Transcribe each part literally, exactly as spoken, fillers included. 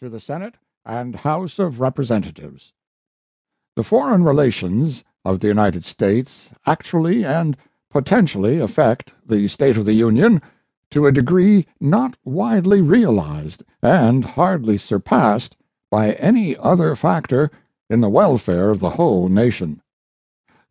to the Senate and House of Representatives. The foreign relations of the United States actually and potentially affect the State of the Union to a degree not widely realized and hardly surpassed by any other factor in the welfare of the whole nation.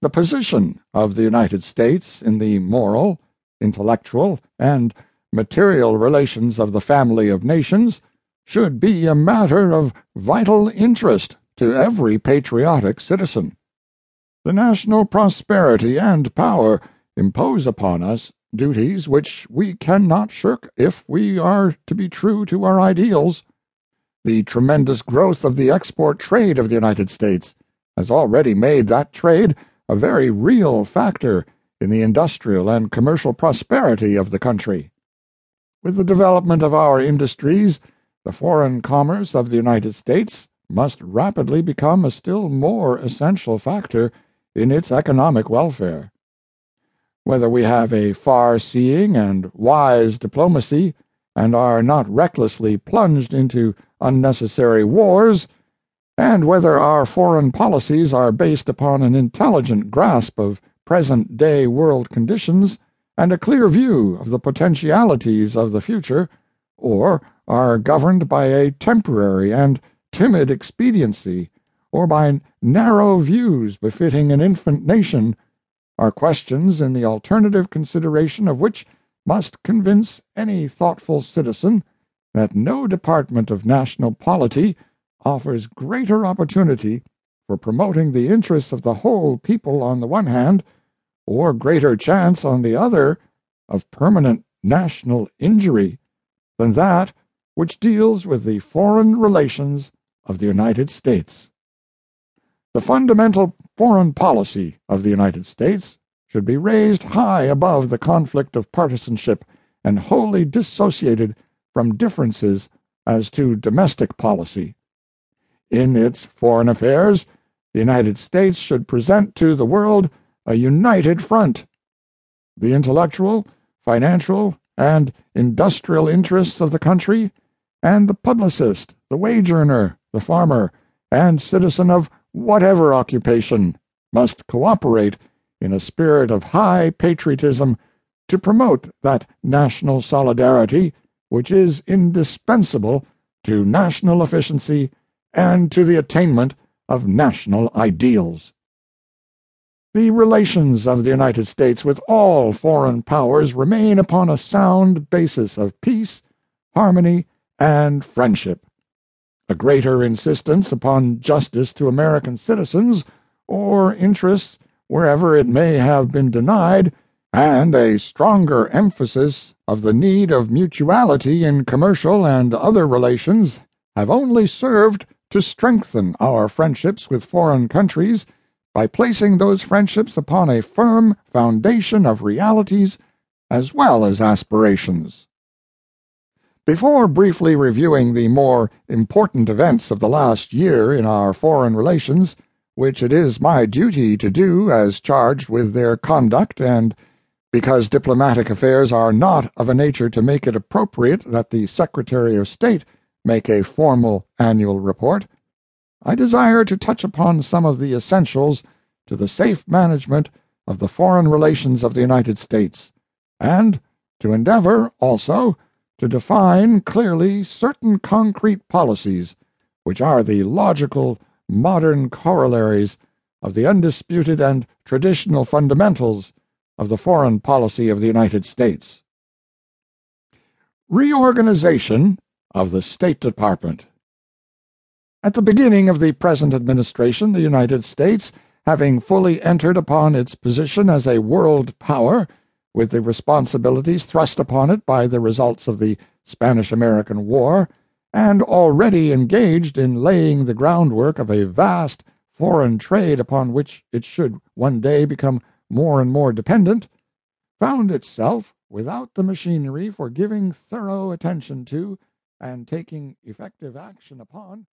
The position of the United States in the moral, intellectual, and material relations of the family of nations should be a matter of vital interest to every patriotic citizen. The national prosperity and power impose upon us duties which we cannot shirk if we are to be true to our ideals. The tremendous growth of the export trade of the United States has already made that trade a very real factor in the industrial and commercial prosperity of the country. With the development of our industries, the foreign commerce of the United States must rapidly become a still more essential factor in its economic welfare. Whether we have a far-seeing and wise diplomacy and are not recklessly plunged into unnecessary wars, and whether our foreign policies are based upon an intelligent grasp of present-day world conditions and a clear view of the potentialities of the future, or are governed by a temporary and timid expediency, or by narrow views befitting an infant nation, are questions in the alternative consideration of which must convince any thoughtful citizen that no department of national polity offers greater opportunity for promoting the interests of the whole people on the one hand, or greater chance on the other of permanent national injury, than that which deals with the foreign relations of the United States. The fundamental foreign policy of the United States should be raised high above the conflict of partisanship and wholly dissociated from differences as to domestic policy. In its foreign affairs, the United States should present to the world a united front. The intellectual, financial, and industrial interests of the country, and the publicist, the wage-earner, the farmer, and citizen of whatever occupation, must cooperate in a spirit of high patriotism to promote that national solidarity which is indispensable to national efficiency and to the attainment of national ideals. The relations of the United States with all foreign powers remain upon a sound basis of peace, harmony, and friendship. A greater insistence upon justice to American citizens, or interests wherever it may have been denied, and a stronger emphasis of the need of mutuality in commercial and other relations have only served to strengthen our friendships with foreign countries by placing those friendships upon a firm foundation of realities as well as aspirations. Before briefly reviewing the more important events of the last year in our foreign relations, which it is my duty to do as charged with their conduct, and because diplomatic affairs are not of a nature to make it appropriate that the Secretary of State make a formal annual report, I desire to touch upon some of the essentials to the safe management of the foreign relations of the United States, and to endeavor, also, to define clearly certain concrete policies which are the logical, modern corollaries of the undisputed and traditional fundamentals of the foreign policy of the United States. Reorganization of the State Department. At the beginning of the present administration, the United States, having fully entered upon its position as a world power, with the responsibilities thrust upon it by the results of the Spanish-American War, and already engaged in laying the groundwork of a vast foreign trade upon which it should one day become more and more dependent, found itself without the machinery for giving thorough attention to and taking effective action upon